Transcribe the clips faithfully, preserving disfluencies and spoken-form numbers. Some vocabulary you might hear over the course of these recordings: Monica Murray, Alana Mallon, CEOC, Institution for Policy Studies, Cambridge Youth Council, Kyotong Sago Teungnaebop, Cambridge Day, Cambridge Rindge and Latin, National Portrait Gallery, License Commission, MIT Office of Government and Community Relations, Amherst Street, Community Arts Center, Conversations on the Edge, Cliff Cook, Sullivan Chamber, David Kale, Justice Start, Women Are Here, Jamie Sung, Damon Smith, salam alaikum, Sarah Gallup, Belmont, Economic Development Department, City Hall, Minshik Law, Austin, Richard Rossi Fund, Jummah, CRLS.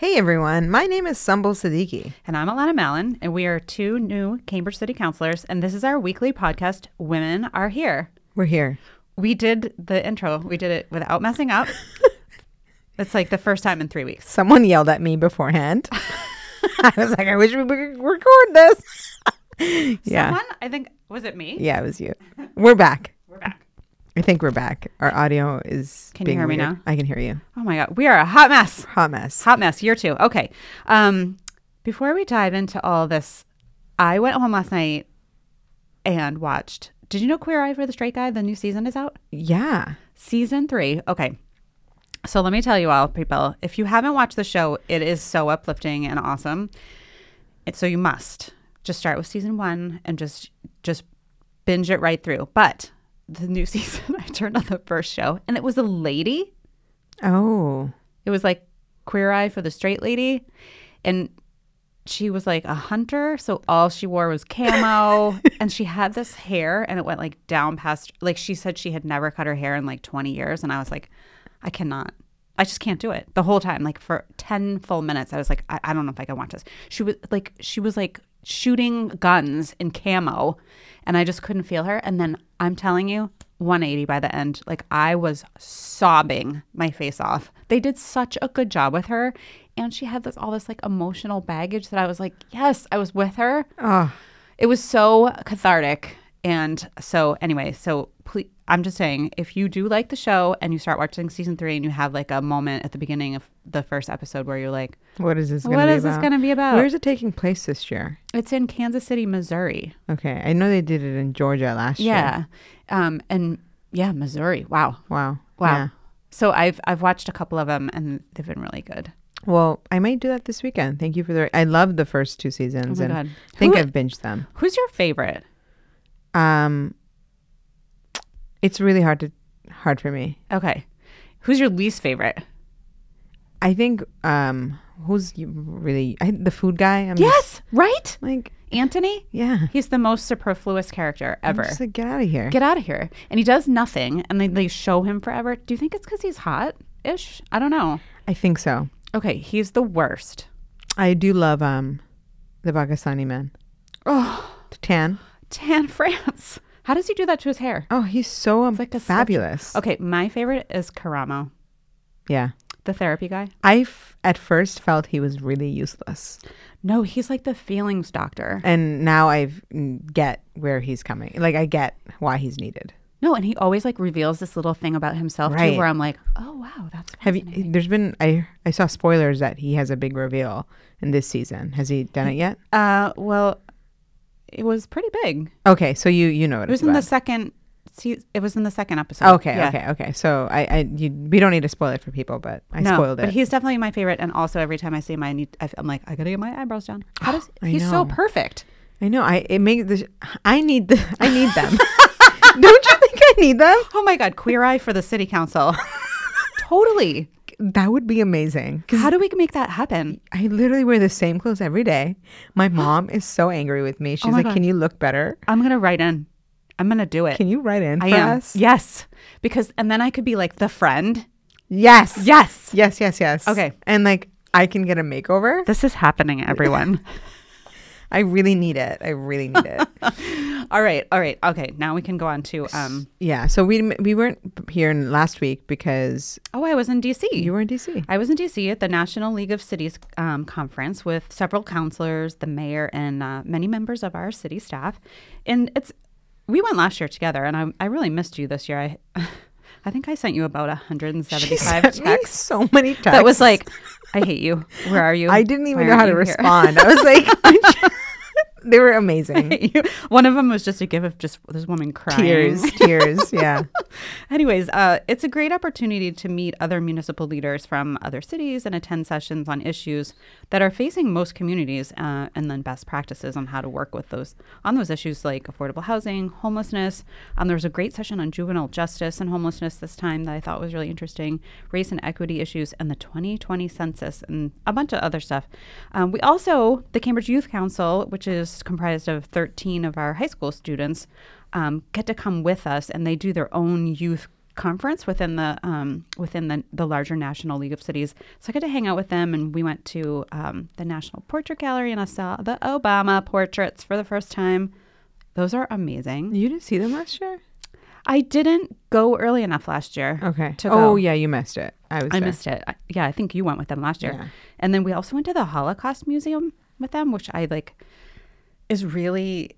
Hey everyone, my name is Sumbul Siddiqui. And I'm Alana Mallon, and we are two new Cambridge City Councilors, and this is our weekly podcast, Women Are Here. We're here. We did the intro. We did it without messing up. It's like the first time in three weeks. Someone yelled at me beforehand. I was like, I wish we could record this. Yeah. Someone, I think, was it me? Yeah, it was you. We're back. We're back. I think we're back. Our audio is Can being you hear weird. me now? I can hear you. Oh my God. We are a hot mess. Hot mess. Hot mess. Year two. Okay. Um, before we dive into all this, I went home last night and watched. Did you know Queer Eye for the Straight Guy? The new season is out? Yeah. Season three. Okay. So let me tell you all, people, if you haven't watched the show, it is so uplifting and awesome. And so you must just start with season one and just just binge it right through. But the new season, I turned on the first show, and it was a lady. Oh. It was like Queer Eye for the Straight Lady. And she was like a hunter, so all she wore was camo. And she had this hair, and it went like down past, like she said she had never cut her hair in like twenty years. And I was like, I cannot. I just can't do it. The whole time, like for ten full minutes, I was like, I, I don't know if I can watch this. She was like, she was like shooting guns in camo, and I just couldn't feel her. And then I'm telling you, one eighty by the end. Like I was sobbing my face off. They did such a good job with her, and she had this all this like emotional baggage that I was like, yes, I was with her. Oh. It was so cathartic. And so anyway, so please, I'm just saying, if you do like the show and you start watching season three and you have like a moment at the beginning of the first episode where you're like, what is this? Gonna what be is about? this going to be about? Where is it taking place this year? It's in Kansas City, Missouri. Okay. I know they did it in Georgia last yeah. year. Yeah. Um, and yeah, Missouri. Wow. Wow. Wow. Yeah. So I've, I've watched a couple of them, and they've been really good. Well, I might do that this weekend. Thank you for the, I love the first two seasons. Oh my and God. I think Who, I've binged them. Who's your favorite? Um, it's really hard to hard for me. Okay, who's your least favorite? I think um, who's really I, the food guy. I'm yes, just, right. Like Anthony. Yeah, he's the most superfluous character ever. I'm just like, get out of here. Get out of here. And he does nothing, and they they show him forever. Do you think it's because he's hot-ish? I don't know. I think so. Okay, he's the worst. I do love um, the Pakistani man. Oh, Tan. Tan France. How does he do that to his hair? Oh, he's so um, like fabulous. Sketch. Okay, my favorite is Karamo. Yeah. The therapy guy. I f- at first felt he was really useless. No, he's like the feelings doctor. And now I get where he's coming. Like, I get why he's needed. No, and he always like reveals this little thing about himself right. too, where I'm like, oh, wow, that's fascinating. Have you, there's been, I I saw spoilers that he has a big reveal in this season. Has he done it yet? Uh, Well... It was pretty big. Okay, so you you know what it was. It was in the second. See, it was in the second episode. Okay, yeah. okay, okay. So I, I you, we don't need to spoil it for people, but I no, spoiled it. But he's definitely my favorite, and also every time I see him, I need. I'm like, I gotta get my eyebrows done. How does he's so perfect? I know. I it makes the. I need the. I need them. Don't you think I need them? Oh my God, Queer Eye for the City Council. Totally. That would be amazing. How do we make that happen? I literally wear the same clothes every day. My mom is so angry with me. She's oh like, God. Can you look better? I'm going to write in. I'm going to do it. Can you write in I for am. us? Yes. Because, and then I could be like the friend. Yes. Yes. Yes, yes, yes. Okay. And like, I can get a makeover. This is happening, everyone. I really need it. I really need it. All right. All right. Okay. Now we can go on to... Um, yeah. So we we weren't here last week because... Oh, I was in D C. You were in D C. I was in D C at the National League of Cities um, conference with several councilors, the mayor, and uh, many members of our city staff. And it's we went last year together, and I I really missed you this year. I I think I sent you about one hundred seventy-five texts. So many texts. That was like, I hate you. Where are you? I didn't even know how to respond. I was like... I'm They were amazing. One of them was just a gif of just this woman crying. Tears, tears, yeah. Anyways, uh, it's a great opportunity to meet other municipal leaders from other cities and attend sessions on issues that are facing most communities uh, and then best practices on how to work with those on those issues like affordable housing, homelessness. Um, there was a great session on juvenile justice and homelessness this time that I thought was really interesting, race and equity issues, and the twenty twenty census and a bunch of other stuff. Um, we also, the Cambridge Youth Council, which is comprised of thirteen of our high school students, um, get to come with us, and they do their own youth conference within the um, within the, the larger National League of Cities. So I got to hang out with them, and we went to um, the National Portrait Gallery, and I saw the Obama portraits for the first time. Those are amazing. You didn't see them last year? I didn't go early enough last year. Okay. To go. Oh, yeah, you missed it. I was I there. missed it. I, yeah, I think you went with them last year. Yeah. And then we also went to the Holocaust Museum with them, which I like is really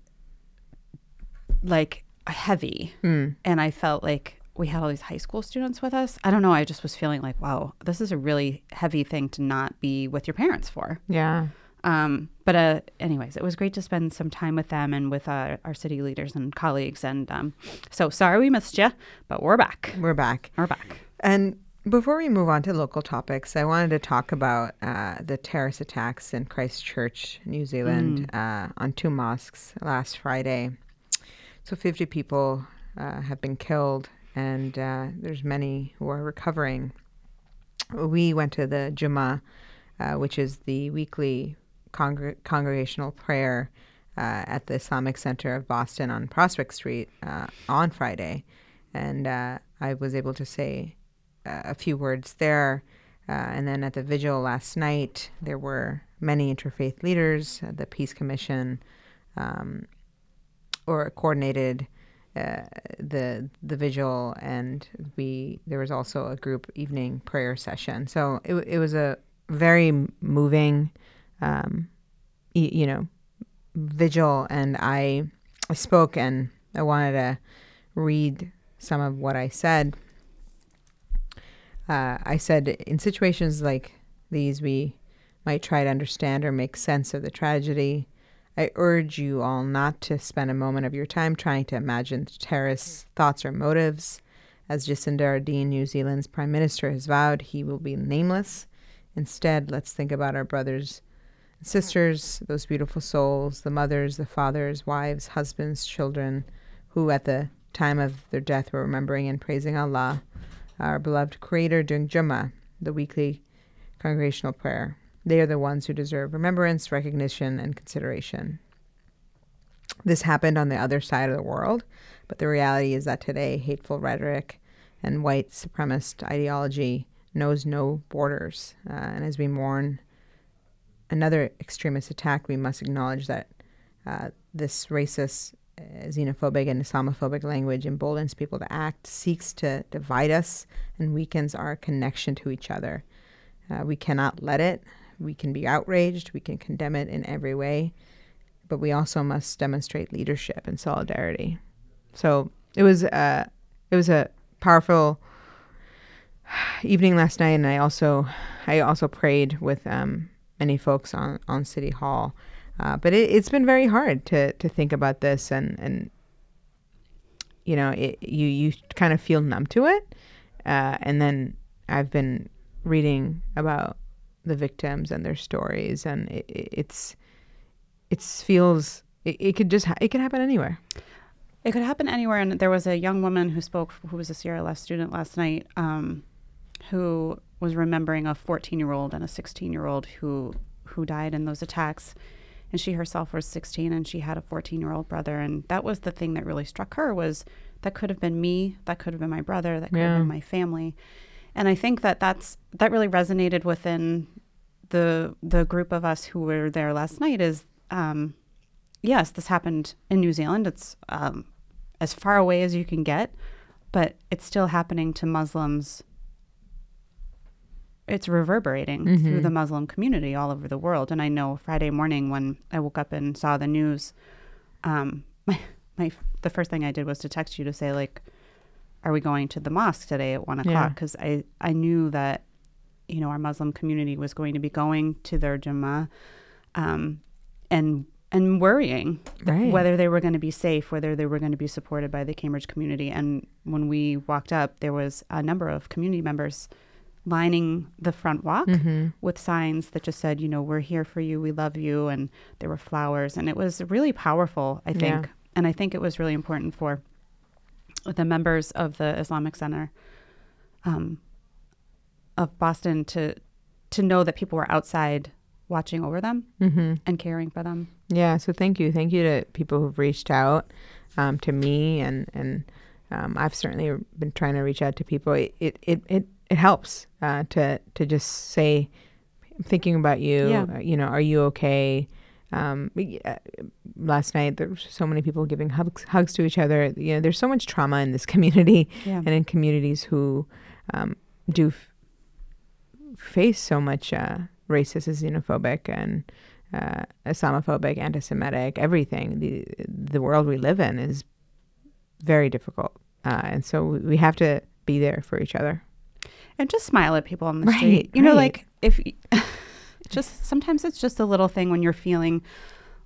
like heavy. Mm. And I felt like we had all these high school students with us. I don't know. I just was feeling like, wow, this is a really heavy thing to not be with your parents for. Yeah. Um, but uh, anyways, it was great to spend some time with them and with uh, our city leaders and colleagues. And um, so sorry we missed you, but we're back. We're back. We're back. And before we move on to local topics, I wanted to talk about uh, the terrorist attacks in Christchurch, New Zealand, mm. uh, on two mosques last Friday. So fifty people uh, have been killed, and uh, there's many who are recovering. We went to the Jummah, uh, which is the weekly Congre- congregational prayer uh, at the Islamic Center of Boston on Prospect Street uh, on Friday. And uh, I was able to say uh, a few words there. Uh, and then at the vigil last night, there were many interfaith leaders. Uh, the Peace Commission um, or coordinated uh, the the vigil. And we there was also a group evening prayer session. So it, it was a very moving Um, you know, vigil, and I spoke, and I wanted to read some of what I said. Uh, I said, in situations like these, we might try to understand or make sense of the tragedy. I urge you all not to spend a moment of your time trying to imagine the terrorists' thoughts or motives. As Jacinda Ardern, New Zealand's Prime Minister, has vowed, he will be nameless. Instead, let's think about our brothers, sisters, those beautiful souls, the mothers, the fathers, wives, husbands, children, who at the time of their death were remembering and praising Allah, our beloved Creator, during Jummah, the weekly congregational prayer. They are the ones who deserve remembrance, recognition, and consideration. This happened on the other side of the world, but the reality is that today hateful rhetoric and white supremacist ideology knows no borders, uh, and as we mourn another extremist attack, we must acknowledge that uh, this racist, uh, xenophobic, and Islamophobic language emboldens people to act, seeks to divide us, and weakens our connection to each other. Uh, we cannot let it. We can be outraged. We can condemn it in every way. But we also must demonstrate leadership and solidarity. So it was, uh, it was a powerful evening last night, and I also, I also prayed with... Um, many folks on, on City Hall. Uh, but it, it's been very hard to, to think about this, and, and you know, it, you, you kind of feel numb to it. Uh, and then I've been reading about the victims and their stories, and it, it's, it's feels, it, it could just, ha- it could happen anywhere. It could happen anywhere. And there was a young woman who spoke, who was a C R L S student last night, um, who was remembering a fourteen-year-old and a sixteen-year-old who who died in those attacks. And she herself was sixteen, and she had a fourteen-year-old brother. And that was the thing that really struck her, was that could have been me, that could have been my brother, that could yeah. have been my family. And I think that that's, that really resonated within the the group of us who were there last night is, um, yes, this happened in New Zealand. It's um, as far away as you can get, but it's still happening to Muslims. It's reverberating mm-hmm. through the Muslim community all over the world. And I know Friday morning when I woke up and saw the news, um, my, my the first thing I did was to text you to say, like, are we going to the mosque today at one o'clock? Because yeah. I, I knew that, you know, our Muslim community was going to be going to their Jummah um, and and worrying right. whether they were going to be safe, whether they were going to be supported by the Cambridge community. And when we walked up, there was a number of community members lining the front walk mm-hmm. with signs that just said, you know, we're here for you, we love you, and there were flowers. And it was really powerful, I think. Yeah. And I think it was really important for the members of the Islamic Center um, of Boston to to know that people were outside watching over them mm-hmm. and caring for them. Yeah, so thank you. Thank you to people who've reached out um, to me and, and um, I've certainly been trying to reach out to people. It it it, it, it helps uh, to to just say, I'm thinking about you. Yeah. You know, are you okay? Um, last night there were so many people giving hugs, hugs to each other. You know, there's so much trauma in this community, yeah. and in communities who um, do f- face so much uh, racist, xenophobic, and uh, Islamophobic, anti-Semitic, everything. The the world we live in is very difficult, uh, and so we have to be there for each other. And just smile at people on the right, street. You right. know, like if. Just sometimes it's just a little thing when you're feeling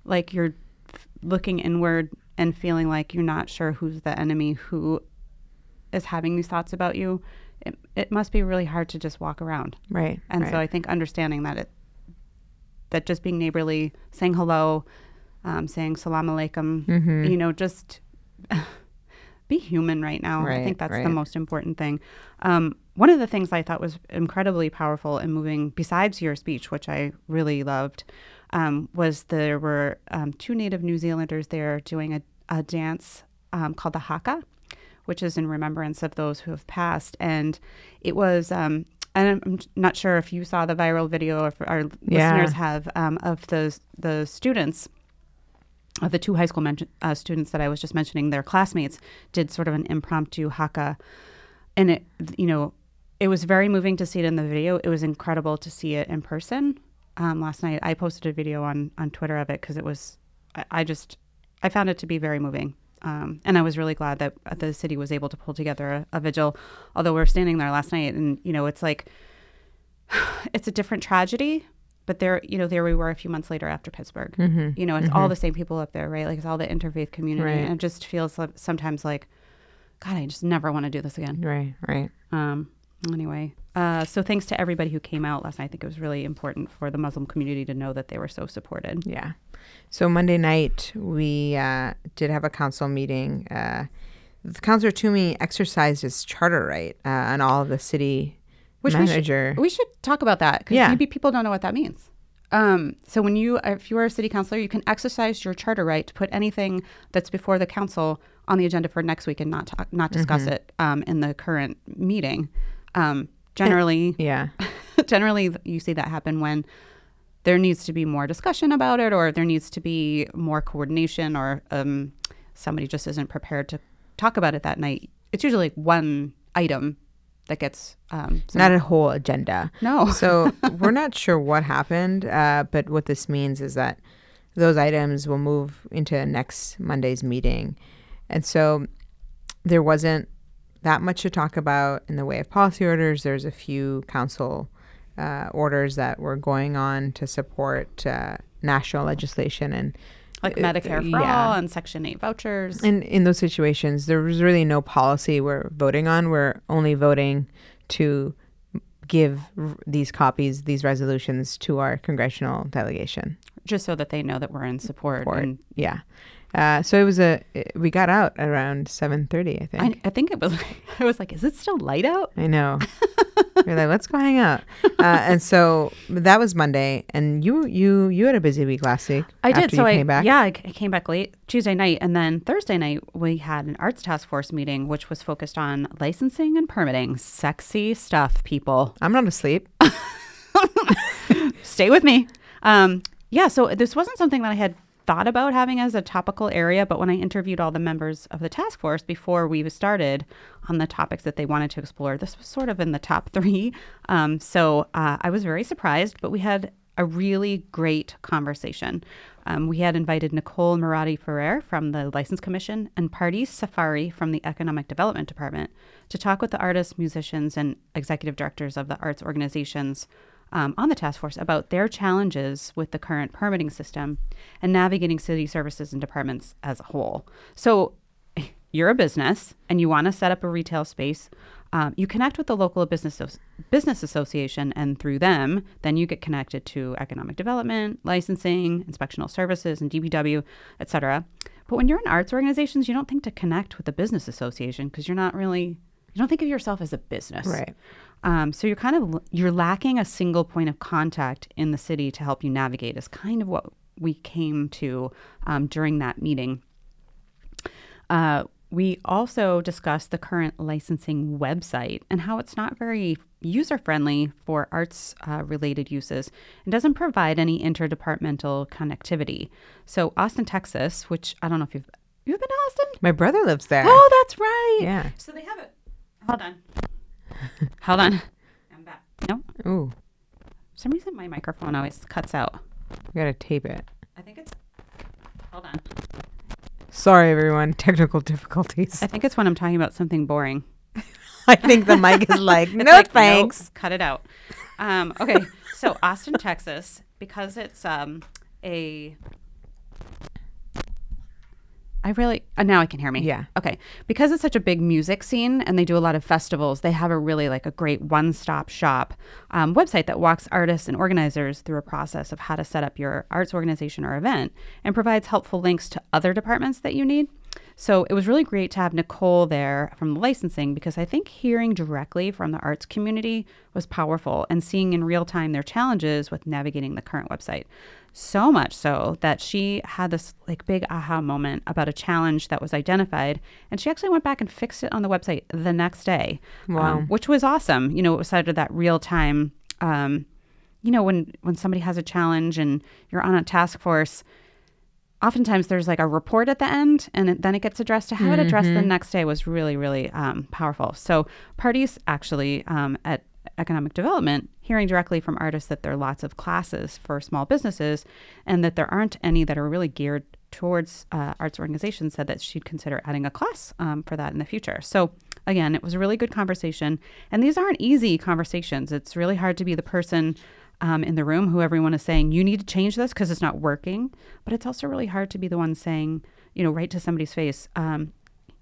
like you're f- looking inward and feeling like you're not sure who's the enemy who is having these thoughts about you. It, it must be really hard to just walk around. Right. And right. so I think understanding that it that just being neighborly, saying hello, um, saying salam alaikum, mm-hmm. you know, just be human right now. Right, I think that's right. the most important thing. Um, One of the things I thought was incredibly powerful and moving, besides your speech, which I really loved, um, was there were um, two native New Zealanders there doing a, a dance um, called the haka, which is in remembrance of those who have passed. And it was, um, and I'm not sure if you saw the viral video or if our yeah. listeners have, um, of the, the students, of the two high school men- uh, students that I was just mentioning, their classmates did sort of an impromptu haka. And it, you know, it was very moving to see it in the video. It was incredible to see it in person. Um, last night, I posted a video on, on Twitter of it because it was, I, I just, I found it to be very moving. Um, and I was really glad that the city was able to pull together a, a vigil, although we were standing there last night and, you know, it's like, it's a different tragedy, but there, you know, there we were a few months later after Pittsburgh. Mm-hmm. You know, it's mm-hmm. all the same people up there, right? Like it's all the interfaith community. Right. And it just feels like, sometimes like, God, I just never want to do this again. Right, right. Um. Anyway, uh, so thanks to everybody who came out last night. I think it was really important for the Muslim community to know that they were so supported. Yeah. So Monday night, we uh, did have a council meeting. Uh, Councilor Toomey exercised his charter right uh, on all of the city Which manager. We should, we should talk about that because yeah. maybe people don't know what that means. Um, so when you, if you are a city councilor, you can exercise your charter right to put anything that's before the council on the agenda for next week and not talk, not discuss mm-hmm. it um, in the current meeting. Um, generally, yeah. generally, you see that happen when there needs to be more discussion about it, or there needs to be more coordination, or um, somebody just isn't prepared to talk about it that night. It's usually one item that gets um, not a whole agenda. No. So we're not sure what happened, uh, but what this means is that those items will move into next Monday's meeting. And so there wasn't that much to talk about in the way of policy orders. There's a few council uh, orders that were going on to support uh, national legislation and like uh, Medicare for yeah. all and Section eight vouchers. And in those situations, there was really no policy we're voting on. We're only voting to give r- these copies, these resolutions to our congressional delegation. Just so that they know that we're in support. support. And yeah. Uh, so it was a. It, we got out around seven thirty. I think. I, I think it was. I was like, "Is it still light out?" I know. You're like, "Let's go hang out." Uh, and so that was Monday. And you, you, you had a busy week last week. I after did. So you came I back. yeah, I came back late Tuesday night, and then Thursday night we had an arts task force meeting, which was focused on licensing and permitting. Sexy stuff, people. I'm not asleep. Stay with me. Um, yeah. So this wasn't something that I had thought about having as a topical area, but when I interviewed all the members of the task force before we started on the topics that they wanted to explore, this was sort of in the top three. Um, so uh, I was very surprised, but we had a really great conversation. Um, we had invited Nicole Murati Ferrer from the License Commission and Pardees Safari from the Economic Development Department to talk with the artists, musicians, and executive directors of the arts organizations Um, on the task force about their challenges with the current permitting system and navigating city services and departments as a whole. So you're a business and you want to set up a retail space. Um, you connect with the local business business association, and through them, then you get connected to economic development, licensing, inspectional services, and D B W, et cetera. But when you're in arts organizations, you don't think to connect with the business association because you're not really, you don't think of yourself as a business. Right. Um, so you're kind of, you're lacking a single point of contact in the city to help you navigate is kind of what we came to um, during that meeting. Uh, We also discussed the current licensing website and how it's not very user-friendly for arts-related uh, uses and doesn't provide any interdepartmental connectivity. So Austin, Texas, which I don't know if you've... You've been to Austin? My brother lives there. Oh, that's right. Yeah. So they have it. Hold on. Hold on. I'm back. No? Ooh. For some reason, my microphone always cuts out. You gotta tape it. I think it's... Hold on. Sorry, everyone. Technical difficulties. I think it's when I'm talking about something boring. I think the mic is like, no like, thanks. No, cut it out. Um, okay. So Austin, Texas, because it's um, a... I really, uh, now I can hear me. Yeah. Okay. Because it's such a big music scene and they do a lot of festivals, they have a really like a great one-stop shop um, website that walks artists and organizers through a process of how to set up your arts organization or event and provides helpful links to other departments that you need. So it was really great to have Nicole there from the licensing, because I think hearing directly from the arts community was powerful and seeing in real time their challenges with navigating the current website. So much so that she had this like big aha moment about a challenge that was identified, and she actually went back and fixed it on the website the next day. Wow. Um, which was awesome. You know, it was sort of that real time, um, you know, when, when somebody has a challenge and you're on a task force, oftentimes there's like a report at the end and it, then it gets addressed. To how mm-hmm. it addressed the next day was really, really um, powerful. So parties actually um, at economic development, hearing directly from artists that there are lots of classes for small businesses and that there aren't any that are really geared towards uh, arts organizations, said that she'd consider adding a class um, for that in the future. So again, it was a really good conversation. And these aren't easy conversations. It's really hard to be the person Um, in the room who everyone is saying, you need to change this because it's not working. But it's also really hard to be the one saying, you know, right to somebody's face, um,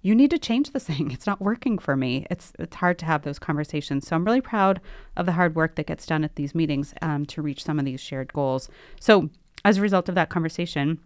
you need to change this thing. It's not working for me. It's it's hard to have those conversations. So I'm really proud of the hard work that gets done at these meetings um, to reach some of these shared goals. So as a result of that conversation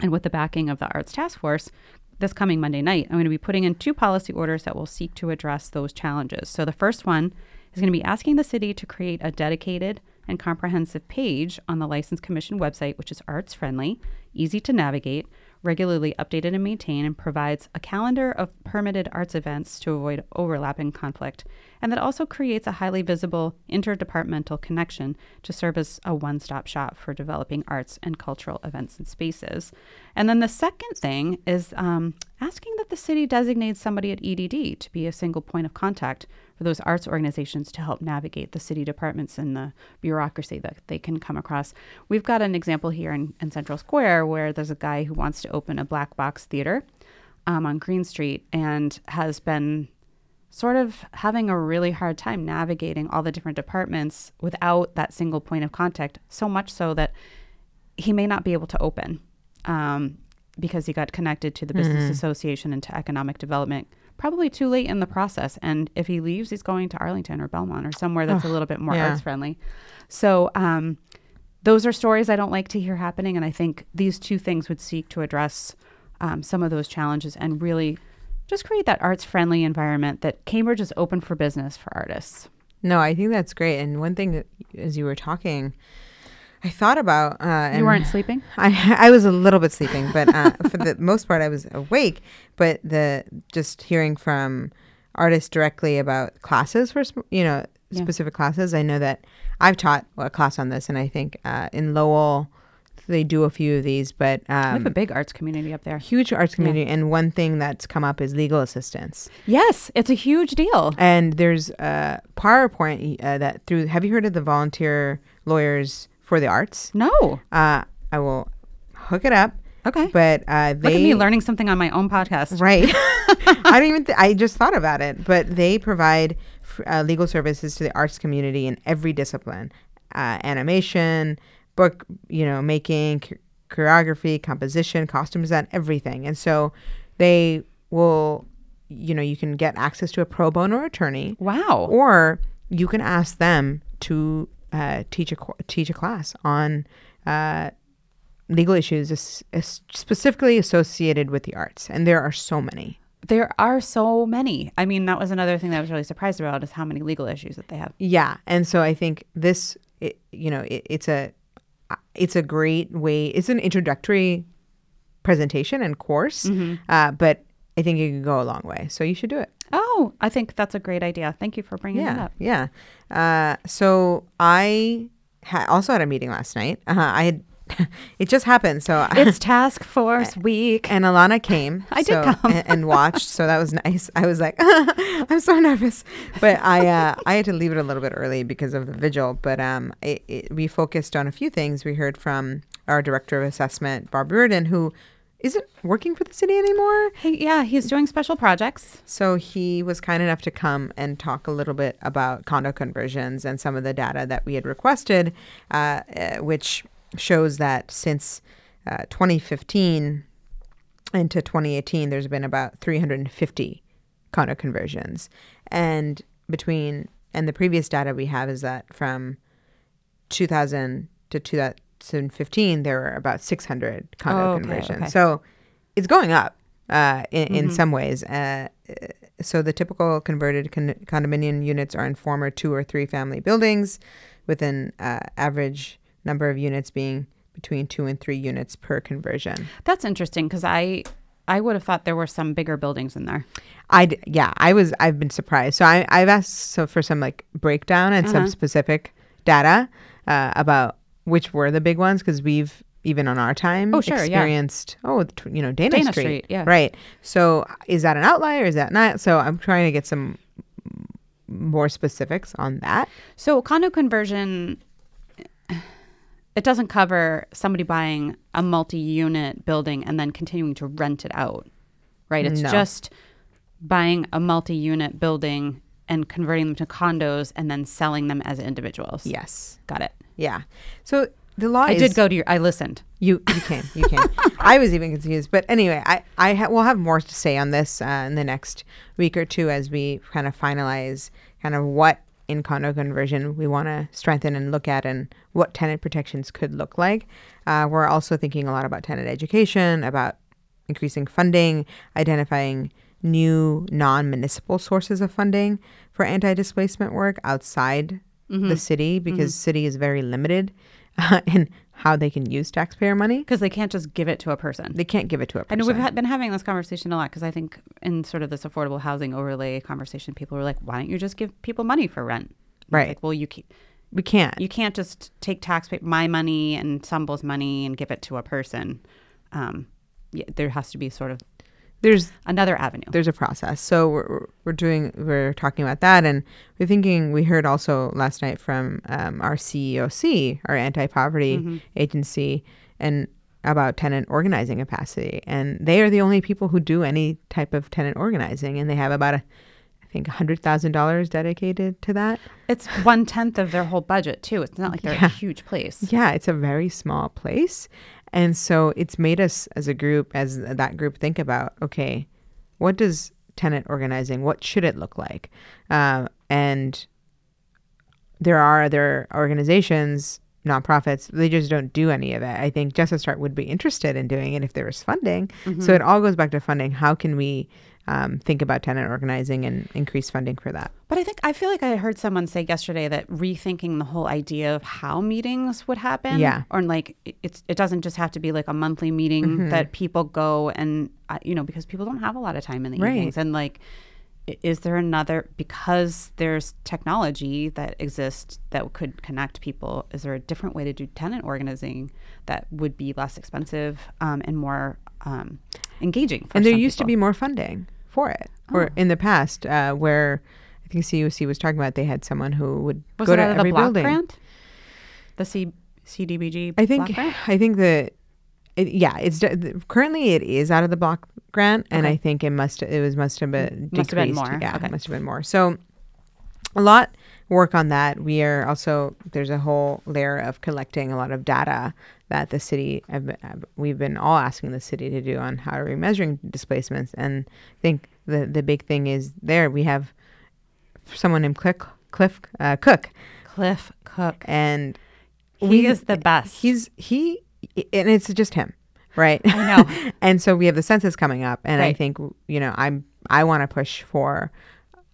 and with the backing of the Arts Task Force, this coming Monday night, I'm going to be putting in two policy orders that will seek to address those challenges. So the first one is going to be asking the city to create a dedicated and comprehensive page on the License Commission website, which is arts friendly, easy to navigate, regularly updated and maintained, and provides a calendar of permitted arts events to avoid overlap and conflict. And that also creates a highly visible interdepartmental connection to serve as a one-stop shop for developing arts and cultural events and spaces. And then the second thing is um, asking that the city designate somebody at E D D to be a single point of contact for those arts organizations to help navigate the city departments and the bureaucracy that they can come across. We've got an example here in, in Central Square where there's a guy who wants to open a black box theater um, on Green Street and has been sort of having a really hard time navigating all the different departments without that single point of contact, so much so that he may not be able to open um, because he got connected to the mm-hmm. business association and to economic development probably too late in the process. And if he leaves, he's going to Arlington or Belmont or somewhere that's oh, a little bit more yeah. arts friendly. So um, those are stories I don't like to hear happening. And I think these two things would seek to address um, some of those challenges and really just create that arts friendly environment that Cambridge is open for business for artists. No, I think that's great. And one thing that, as you were talking, I thought about... Uh, and you weren't sleeping? I I was a little bit sleeping, but uh, for the most part I was awake. But the just hearing from artists directly about classes, for you know, yeah. specific classes. I know that I've taught a class on this, and I think uh, in Lowell they do a few of these. But um, we have a big arts community up there. Huge arts community. Yeah. And one thing that's come up is legal assistance. Yes, it's a huge deal. And there's a PowerPoint uh, that through... Have you heard of the Volunteer Lawyers for the Arts? No. Uh, I will hook it up. Okay. But uh, they... Look at me learning something on my own podcast. Right. I don't even... Th- I just thought about it. But they provide f- uh, legal services to the arts community in every discipline. Uh, animation, book, you know, making, ch- choreography, composition, costume design, everything. And so they will... You know, you can get access to a pro bono attorney. Wow. Or you can ask them to... Uh, teach a teach a class on uh, legal issues as, as specifically associated with the arts, and there are so many. There are so many. I mean, that was another thing that I was really surprised about, is how many legal issues that they have. Yeah, and so I think this, it, you know, it, it's a it's a great way. It's an introductory presentation and course, mm-hmm. uh, but I think it could go a long way. So you should do it. Oh, I think that's a great idea. Thank you for bringing yeah, that up. Yeah. Uh, so I ha- also had a meeting last night. Uh, I had it just happened. So it's task force week, and Alana came. I so, did come and, and watched, so that was nice. I was like, I'm so nervous, but I uh, I had to leave it a little bit early because of the vigil. But um, it, it, we focused on a few things. We heard from our director of assessment, Bob Reardon, who isn't working for the city anymore. He, yeah, he's doing special projects. So he was kind enough to come and talk a little bit about condo conversions and some of the data that we had requested, uh, which shows that since uh, twenty fifteen into twenty eighteen, there's been about three hundred fifty condo conversions. And between, and the previous data we have is that from two thousand to two thousand fifteen, there were about six hundred condo oh, okay, conversions. Okay. So it's going up uh, in, mm-hmm. in some ways. Uh, so the typical converted con- condominium units are in former two or three family buildings with an uh, average number of units being between two and three units per conversion. That's interesting because I I would have thought there were some bigger buildings in there. I yeah, I was I've been surprised. So I I've asked so for some like breakdown and uh-huh. some specific data uh, about which were the big ones because we've even on our time oh, sure, experienced yeah. oh you know Dana, Dana Street, Street yeah. right. So is that an outlier? Is that not? So I'm trying to get some more specifics on that. So condo conversion, it doesn't cover somebody buying a multi-unit building and then continuing to rent it out, right? It's no. just buying a multi-unit building and converting them to condos and then selling them as individuals. Yes. Got it. Yeah. So the law I is... I did go to your... I listened. You you can. You can. I was even confused. But anyway, I, I ha- we'll have more to say on this uh, in the next week or two as we kind of finalize kind of what in condo conversion we want to strengthen and look at and what tenant protections could look like. Uh, we're also thinking a lot about tenant education, about increasing funding, identifying new non-municipal sources of funding for anti-displacement work outside mm-hmm. the city because mm-hmm. city is very limited uh, in how they can use taxpayer money. Because they can't just give it to a person. They can't give it to a person. And we've ha- been having this conversation a lot because I think in sort of this affordable housing overlay conversation, people were like, why don't you just give people money for rent? Right. Like, well, you can't. We can't. You can't just take taxpayer my money and Sumbul's money and give it to a person. Um, yeah, there has to be sort of there's another avenue. There's a process. So we're we're doing we're talking about that, and we're thinking. We heard also last night from um, our C E O C, our anti-poverty mm-hmm. agency, and about tenant organizing capacity. And they are the only people who do any type of tenant organizing, and they have about a. I think one hundred thousand dollars dedicated to that. It's one-tenth of their whole budget, too. It's not like they're yeah. a huge place. Yeah, it's a very small place. And so it's made us as a group, as that group, think about, okay, what does tenant organizing, what should it look like? Um, and there are other organizations, nonprofits, they just don't do any of it. I think Justice Start would be interested in doing it if there was funding. Mm-hmm. So it all goes back to funding. How can we... Um, think about tenant organizing and increase funding for that. But I think I feel like I heard someone say yesterday that rethinking the whole idea of how meetings would happen. Yeah. Or like it's it doesn't just have to be like a monthly meeting mm-hmm. that people go and, uh, you know, because people don't have a lot of time in the right. evenings. And like, is there another, because there's technology that exists that could connect people, is there a different way to do tenant organizing that would be less expensive um, and more um, engaging for and there used people. To be more funding for it oh. or in the past uh where I think C U C was talking about they had someone who would was go it to out of every the block building grant? The C- CDBG I think block grant? I think that it, yeah it's the, currently it is out of the block grant and okay. I think it must it was must have been decreased must have been more. Yeah okay. It must have been more so a lot work on that. We are also there's a whole layer of collecting a lot of data that the city have been, we've been all asking the city to do on how are we measuring displacements. And I think the the big thing is there we have someone named Cliff Cliff uh, Cook Cliff Cook and he we, is the best. He's he and it's just him, right? I know. And so we have the census coming up, and right. I think you know I'm I want to push for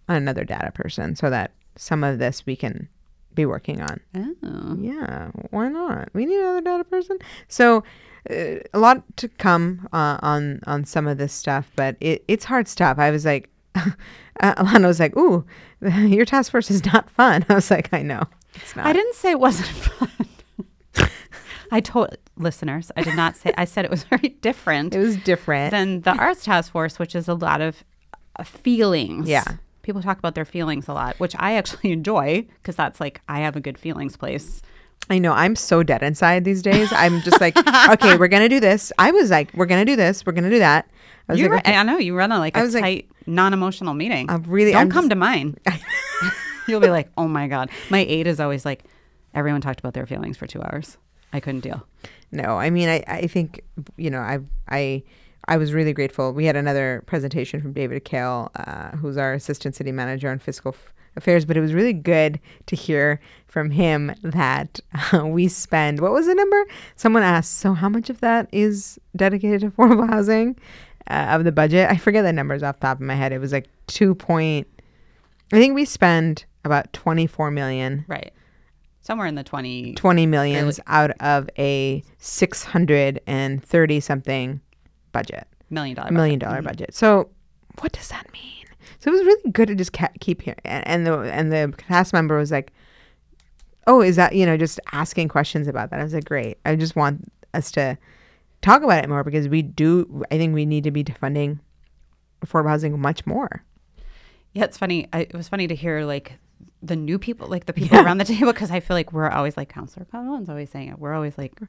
another data person so that some of this we can be working on. Oh. Yeah, why not? We need another data person. So uh, a lot to come uh, on on some of this stuff, but it, it's hard stuff. I was like, Alana was like, ooh, your task force is not fun. I was like, I know. It's not. I didn't say it wasn't fun. I told listeners, I did not say, I said it was very different. It was different. Than the arts task force, which is a lot of uh, feelings. Yeah. People talk about their feelings a lot, which I actually enjoy because that's like, I have a good feelings place. I know. I'm so dead inside these days. I'm just like, okay, we're going to do this. I was like, we're going to do this. We're going to do that. I was you like, were, okay. I know. You run a, like I a was tight, like, non-emotional meeting. I'm really, Don't I'm come just, to mine. You'll be like, oh my God. My aide is always like, everyone talked about their feelings for two hours. I couldn't deal. No. I mean, I, I think, you know, I I... I was really grateful. We had another presentation from David Kale, uh, who's our assistant city manager on fiscal f- affairs, but it was really good to hear from him that uh, we spend, what was the number? Someone asked, so how much of that is dedicated to affordable housing uh, of the budget? I forget the numbers off the top of my head. It was like two point, I think we spend about twenty-four million. Right. Somewhere in the twenty. twenty millions really? Out of a six hundred thirty something budget. Million dollar budget. Million dollar mm-hmm. budget. So what does that mean? So it was really good to just ca- keep hearing. And, and, the, and the cast member was like, oh, is that, you know, just asking questions about that. I was like, great. I just want us to talk about it more because we do, I think we need to be defunding affordable housing much more. Yeah, it's funny. I, it was funny to hear like the new people, like the people yeah. around the table, because I feel like we're always like, Counselor Collins always saying it. We're always like,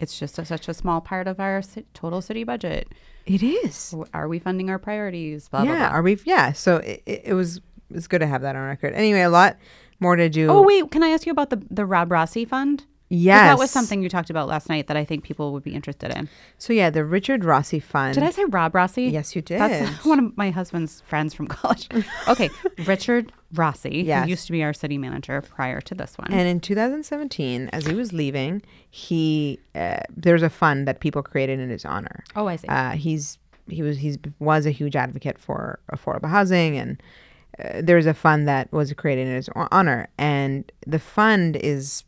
it's just a, such a small part of our si- total city budget. It is. Are we funding our priorities? Blah, yeah. Blah, blah. Are we? Yeah. So it, it was it was good to have that on record. Anyway, a lot more to do. Oh, wait. Can I ask you about the, the Rob Rossi Fund? Yes. That was something you talked about last night that I think people would be interested in. So, yeah, the Richard Rossi Fund. Did I say Rob Rossi? Yes, you did. That's one of my husband's friends from college. Okay. Richard Rossi, yes. Who used to be our city manager prior to this one. And in two thousand seventeen, as he was leaving, he uh, there was a fund that people created in his honor. Oh, I see. Uh, he's He was he's was a huge advocate for affordable housing, and uh, there was a fund that was created in his honor. And the fund is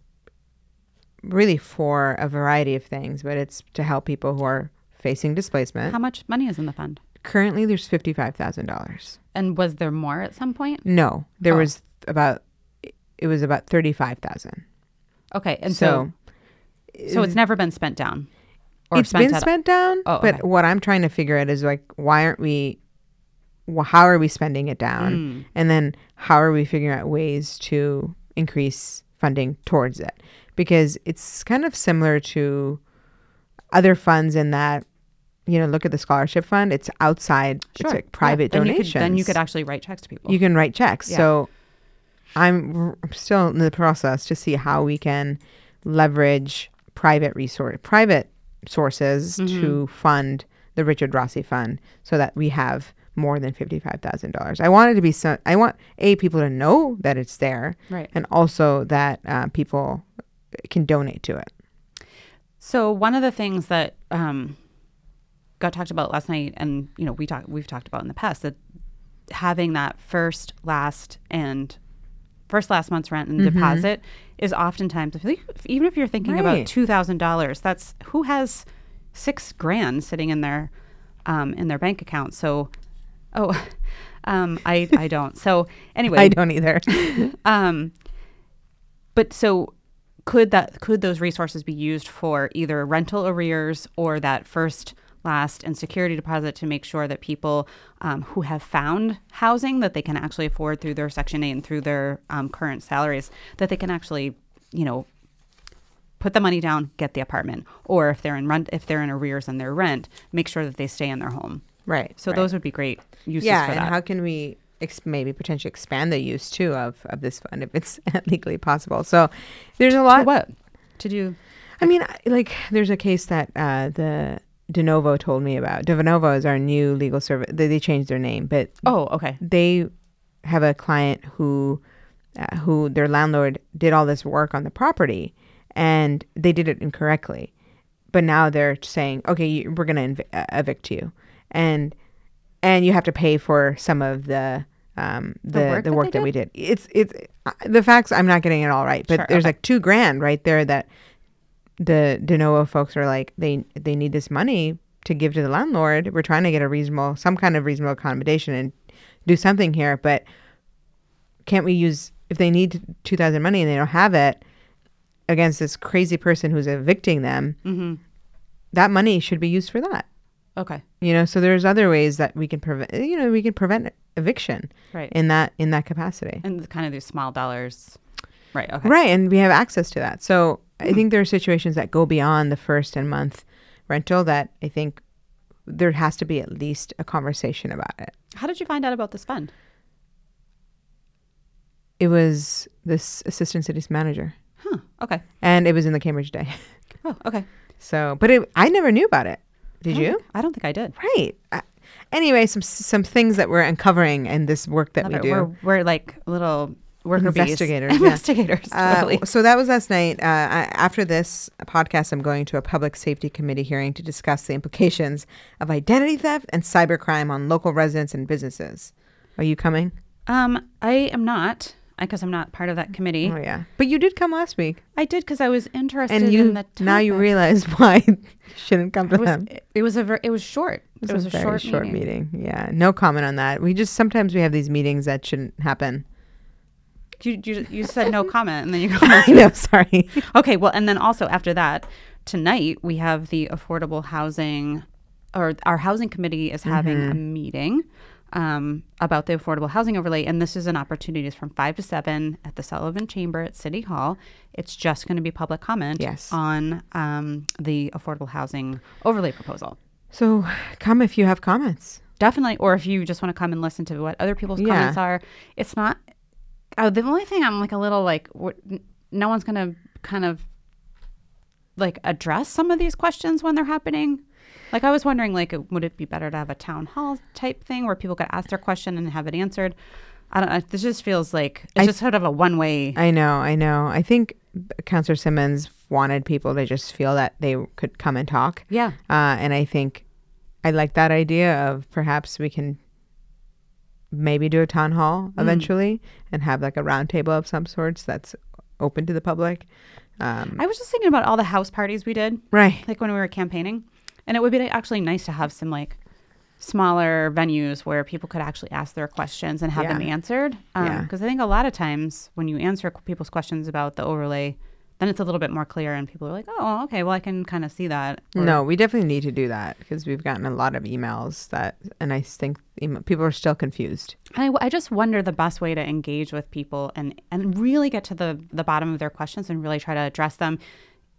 really for a variety of things, but it's to help people who are facing displacement. How much money is in the fund? Currently, there's fifty-five thousand dollars. And was there more at some point? No. There oh. was about, it was about thirty-five thousand dollars. Okay. And so, so, so it's never been spent down? Or it's spent been spent down, oh, okay. But what I'm trying to figure out is like, why aren't we, how are we spending it down? Mm. And then how are we figuring out ways to increase funding towards it? Because it's kind of similar to other funds in that, you know, look at the scholarship fund. It's outside, sure. It's like private yeah. donations. You could, then you could actually write checks to people. You can write checks. Yeah. So I'm still in the process to see how we can leverage private resource, private sources mm-hmm. to fund the Richard Rossi Fund so that we have more than fifty-five thousand dollars. I want it to be some, I want, A, people to know that it's there. Right. And also that uh, people can donate to it. So one of the things that um, got talked about last night, and you know we talk, we've talked about in the past, that having that first, last, and first last month's rent and mm-hmm. deposit is oftentimes, if you, even if you're thinking right. about two thousand dollars, that's who has six grand sitting in their um, in their bank account. So, oh, um, I I don't. So anyway, I don't either. um, but so. Could that could those resources be used for either rental arrears or that first, last, and security deposit to make sure that people um, who have found housing that they can actually afford through their Section eight and through their um, current salaries, that they can actually, you know, put the money down, get the apartment, or if they're in rent, if they're in arrears on their rent, make sure that they stay in their home. Right. So right. those would be great uses yeah, for that. Yeah, and how can we maybe potentially expand the use too of, of this fund if it's legally possible. So there's a lot. To what? To do? I mean, like there's a case that uh, the De Novo told me about. De Novo is our new legal service. They, they changed their name, but oh, okay. They have a client who uh, who their landlord did all this work on the property and they did it incorrectly, but now they're saying, okay, we're going to inv- evict you, and and you have to pay for some of the um, the, the work, the that, work that we did. It's it's uh, the facts. I'm not getting it all right, but sure, there's okay. like two grand right there that the De Novo folks are like, they they need this money to give to the landlord. We're trying to get a reasonable, some kind of reasonable accommodation and do something here. But can't we use, if they need two thousand dollars money and they don't have it, against this crazy person who's evicting them, mm-hmm. that money should be used for that. Okay. You know, so there's other ways that we can prevent, you know, we can prevent eviction right. in that in that capacity. And kind of these small dollars. Right. Okay. Right. And we have access to that. So I think there are situations that go beyond the first and month rental that I think there has to be at least a conversation about it. How did you find out about this fund? It was this assistant city's manager. Huh. Okay. And it was in the Cambridge Day. Oh, okay. So, but it, I never knew about it. Did I you? I don't think I did. Right. I, anyway, some some things that we're uncovering in this work that Love we it. do. We're, we're like little... Worker investigators. Bees. Investigators. Yeah. Totally. Uh, so that was last night. Uh, I, after this podcast, I'm going to a public safety committee hearing to discuss the implications of identity theft and cybercrime on local residents and businesses. Are you coming? Um, I am not, because I'm not part of that committee. Oh, yeah. But you did come last week. I did, because I was interested and you, in the topic. Now you realize why you shouldn't come to was, them. It, it, was a ver- it was short. It, it was, was a very short, short meeting. meeting. Yeah. No comment on that. We just, sometimes we have these meetings that shouldn't happen. You, you you said no comment, and then you go, I know, sorry. Okay, well, and then also after that, tonight we have the Affordable Housing, or our housing committee is having mm-hmm. a meeting um, about the Affordable Housing Overlay, and this is an opportunity. It's from five to seven at the Sullivan Chamber at City Hall. It's just going to be public comment yes. on um, the Affordable Housing Overlay proposal. So come if you have comments. Definitely, or if you just want to come and listen to what other people's yeah. comments are. It's not... Oh, the only thing I'm like a little like, what, no one's going to kind of like address some of these questions when they're happening. Like I was wondering, like, would it be better to have a town hall type thing where people could ask their question and have it answered? I don't know. This just feels like it's I, just sort of a one way. I know. I know. I think Councillor Simmons wanted people to just feel that they could come and talk. Yeah. Uh, and I think I like that idea of perhaps we can maybe do a town hall eventually mm. and have like a round table of some sorts that's open to the public. Um, I was just thinking about all the house parties we did. Right. Like when we were campaigning. And it would be actually nice to have some like smaller venues where people could actually ask their questions and have yeah. them answered. Um, yeah. Because I think a lot of times when you answer people's questions about the overlay, then it's a little bit more clear and people are like, oh, okay, well, I can kind of see that. Or, no, we definitely need to do that because we've gotten a lot of emails that, and I think em- people are still confused. I, I just wonder the best way to engage with people and, and really get to the, the bottom of their questions and really try to address them,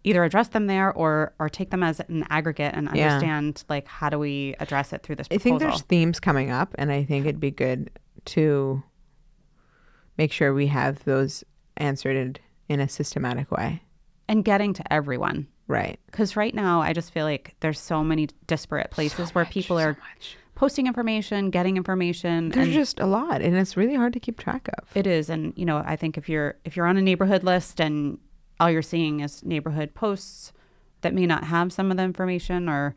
either address them there or or take them as an aggregate and understand, yeah. like, how do we address it through this proposal? I think there's themes coming up and I think it'd be good to make sure we have those answered in a systematic way. And getting to everyone. Right. Because right now, I just feel like there's so many disparate places so where much, people are so posting information, getting information. There's and just a lot, and it's really hard to keep track of. It is, and you know, I think if you're if you're on a neighborhood list and all you're seeing is neighborhood posts that may not have some of the information, or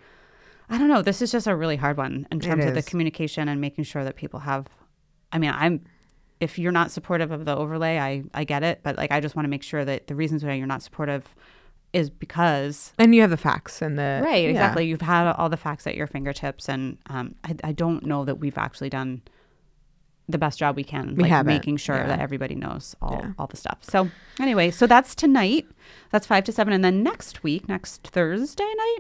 I don't know, this is just a really hard one in terms of the communication and making sure that people have. I mean, I'm. If you're not supportive of the overlay, I, I get it. But like, I just want to make sure that the reasons why you're not supportive is because... And you have the facts and the... Right, exactly. Yeah. You've had all the facts at your fingertips. And um, I, I don't know that we've actually done the best job we can. We like haven't. Making sure yeah. that everybody knows all, yeah. all the stuff. So anyway, so that's tonight. That's five to seven. And then next week, next Thursday night?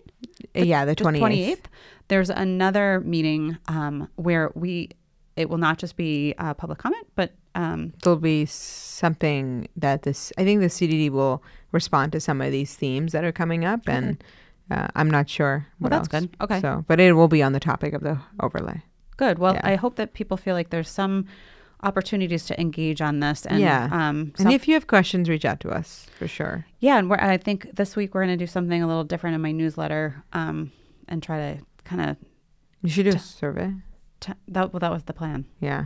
The, yeah, the twenty-eighth. the twenty-eighth. There's another meeting um, where we... It will not just be uh, public comment, but um, there'll be something that this. I think the C D D will respond to some of these themes that are coming up, okay. and uh, I'm not sure. What well, that's else. Good. Okay. So, but it will be on the topic of the overlay. Good. Well, yeah. I hope that people feel like there's some opportunities to engage on this, and yeah. Um, some, and if you have questions, reach out to us for sure. Yeah, and we're, I think this week we're going to do something a little different in my newsletter, um, and try to kind of. You should do t- a survey. T- that well, that was the plan. Yeah,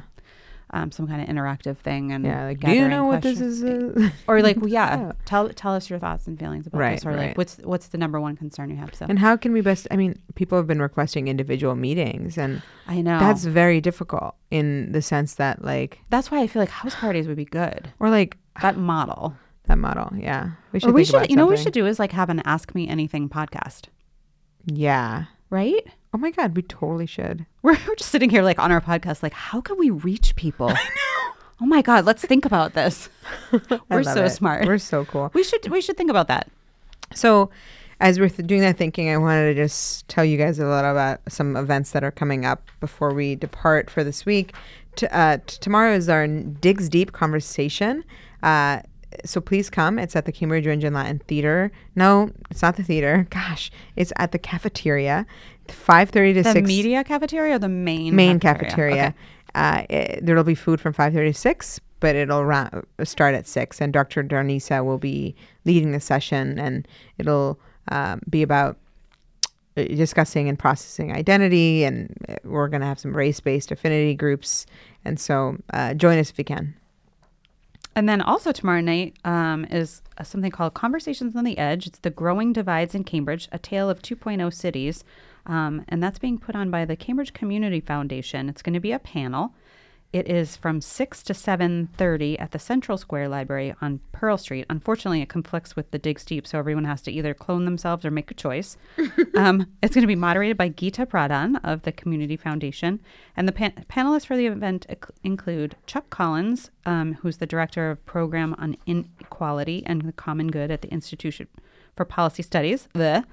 um, some kind of interactive thing and yeah, like do you know questions. What this is? Uh, or like, well, yeah, yeah, tell tell us your thoughts and feelings about right, this, or right. like, what's what's the number one concern you have? So and how can we best? I mean, people have been requesting individual meetings, and I know that's very difficult in the sense that like that's why I feel like house parties would be good, or like that model. That model. Yeah. We should, or we think should about you something. Know what we should do is like have an Ask Me Anything podcast. Yeah. Right? Oh my God, we totally should. We're, we're just sitting here like on our podcast, like, how can we reach people? I know. Oh my God, let's think about this. We're so it. smart. We're so cool. We should we should think about that. So as we're th- doing that thinking, I wanted to just tell you guys a little about some events that are coming up before we depart for this week. T- uh, t- tomorrow is our Digs Deep conversation. Uh, so please come. It's at the Cambridge Rindge and Latin Theater. No, it's not the theater. Gosh, it's at the cafeteria. five thirty to the six. The media cafeteria or the main Main cafeteria. cafeteria. Okay. Uh, it, there'll be food from five thirty to six, but it'll ra- start at six. And Doctor Darnisa will be leading the session, and it'll... Um, be about uh, discussing and processing identity, and we're going to have some race-based affinity groups, and so uh, join us if you can. And then also tomorrow night um, is something called Conversations on the Edge. It's the Growing Divides in Cambridge, a tale of two point oh cities, um, and that's being put on by the Cambridge Community Foundation. It's going to be a panel. It is from six to seven thirty at the Central Square Library on Pearl Street. Unfortunately, it conflicts with the Digs Deep, so everyone has to either clone themselves or make a choice. um, it's going to be moderated by Geeta Pradhan of the Community Foundation. And the pan- panelists for the event ac- include Chuck Collins, um, who's the Director of Program on Inequality and the Common Good at the Institution for Policy Studies, the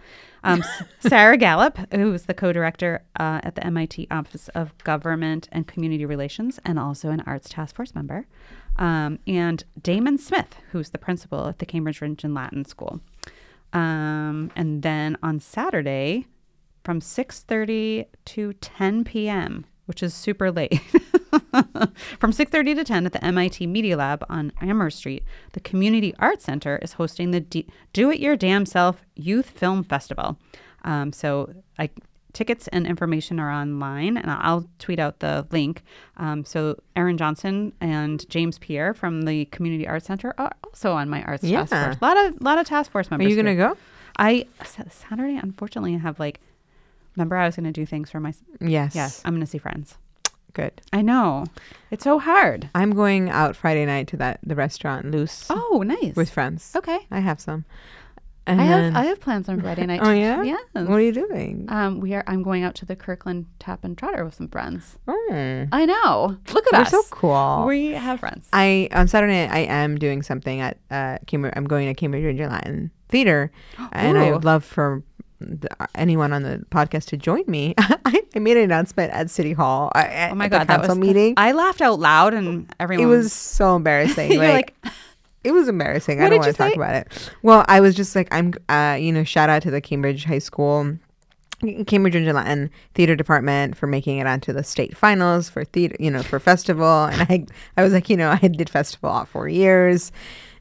um, Sarah Gallup, who is the co-director uh, at the M I T Office of Government and Community Relations and also an Arts Task Force member, um, and Damon Smith, who's the principal at the Cambridge Rindge and Latin School. Um, and then on Saturday from six thirty to ten p.m., which is super late, from six thirty to ten at the M I T Media Lab on Amherst Street, the Community Arts Center is hosting the D- Do It Your Damn Self Youth Film Festival. Um, so I, tickets and information are online, and I'll tweet out the link. Um, so Aaron Johnson and James Pierre from the Community Arts Center are also on my Arts yeah. Task Force. A lot of, lot of Task Force members. Are you going to go? I Saturday, unfortunately, I have like, remember I was going to do things for my... Yes. Yes, I'm going to see friends. Good. I know. It's so hard. I'm going out Friday night to that the restaurant, Loose. Oh, nice. With friends. Okay. I have some. And I have I have plans on Friday night. Oh, yeah? Yes. What are you doing? Um, we are. I'm going out to the Kirkland Tap and Trotter with some friends. Mm. I know. Look at We're us. We're so cool. We have friends. I On Saturday night, I am doing something at uh, Cambridge. I'm going to Cambridge Rindge and Latin Theater. And I would love for... The, anyone on the podcast to join me. I, I made an announcement at City Hall. At, oh my God, the council that was meeting. I laughed out loud, and everyone. It was so embarrassing. You're like, like it was embarrassing. I don't want to talk about it. Well, I was just like, I'm, uh, you know, shout out to the Cambridge High School, Cambridge Rindge and Latin Theater Department for making it onto the state finals for theater, you know, for festival. And I, I was like, you know, I did festival all four years.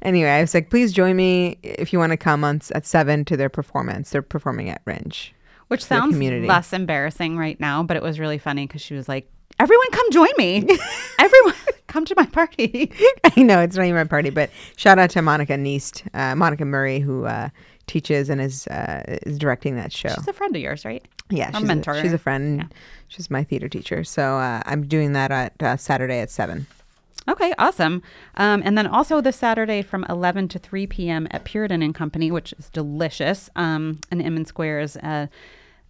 Anyway, I was like, please join me if you want to come on at seven to their performance. They're performing at Rindge. Which sounds less embarrassing right now, but it was really funny because she was like, everyone come join me. Everyone come to my party. I know, it's not even my party, but shout out to Monica Neist, uh, Monica Murray, who uh, teaches and is uh, is directing that show. She's a friend of yours, right? Yeah, she's a, mentor. A, she's a friend. Yeah. She's my theater teacher. So uh, I'm doing that at uh, Saturday at seven. Okay, awesome. Um, and then also this Saturday from eleven to three p.m. at Puritan and Company, which is delicious, um, in Inman Square is uh,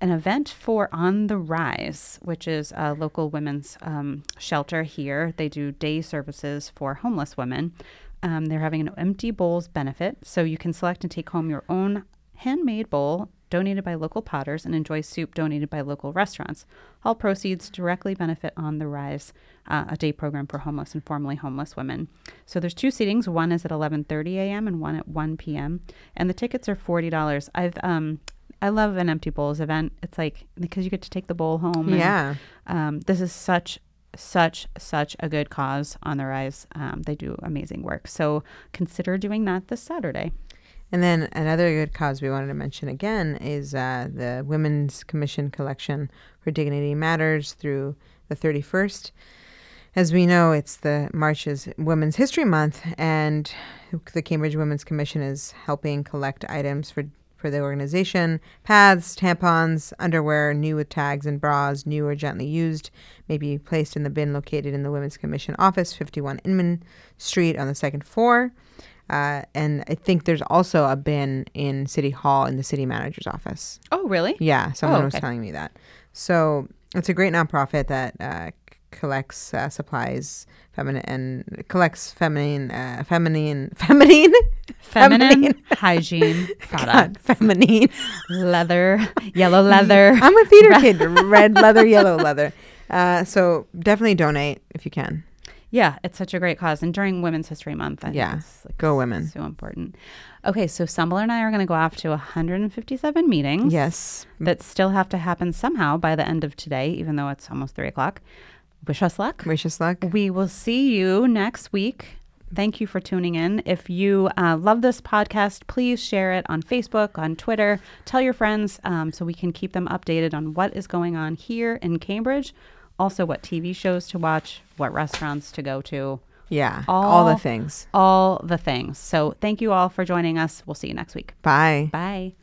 an event for On the Rise, which is a local women's um, shelter here. They do day services for homeless women. Um, they're having an empty bowls benefit, so you can select and take home your own handmade bowl donated by local potters and enjoy soup donated by local restaurants. All proceeds directly benefit On the Rise, uh, a day program for homeless and formerly homeless women. So there's two seatings. One is at eleven thirty a.m. and one at one p.m. And the tickets are forty dollars. I've um, I love an empty bowls event. It's like, because you get to take the bowl home. And, yeah. Um, this is such, such, such a good cause, On the Rise. Um, they do amazing work. So consider doing that this Saturday. And then another good cause we wanted to mention again is uh, the Women's Commission Collection for Dignity Matters through the thirty-first. As we know, it's the March's Women's History Month, and the Cambridge Women's Commission is helping collect items for, for the organization. Pads, tampons, underwear, new with tags and bras, new or gently used, may be placed in the bin located in the Women's Commission office, fifty-one Inman Street on the second floor. Uh, and I think there's also a bin in City Hall in the city manager's office. Oh, really? Yeah. Someone oh, okay. was telling me that. So it's a great nonprofit that uh, collects uh, supplies feminine and collects feminine, uh, feminine, feminine, feminine, feminine hygiene products. God, feminine leather, yellow leather. I'm a theater kid. Red leather, yellow leather. Uh, so definitely donate if you can. Yeah, it's such a great cause. And during Women's History Month, I think yeah, it's like go women. So important. Okay, so Sumbul and I are going to go off to one hundred fifty-seven meetings. Yes. That still have to happen somehow by the end of today, even though it's almost three o'clock. Wish us luck. Wish us luck. We will see you next week. Thank you for tuning in. If you uh, love this podcast, please share it on Facebook, on Twitter. Tell your friends um, so we can keep them updated on what is going on here in Cambridge. Also, what T V shows to watch, what restaurants to go to. Yeah, all, all the things. All the things. So thank you all for joining us. We'll see you next week. Bye. Bye.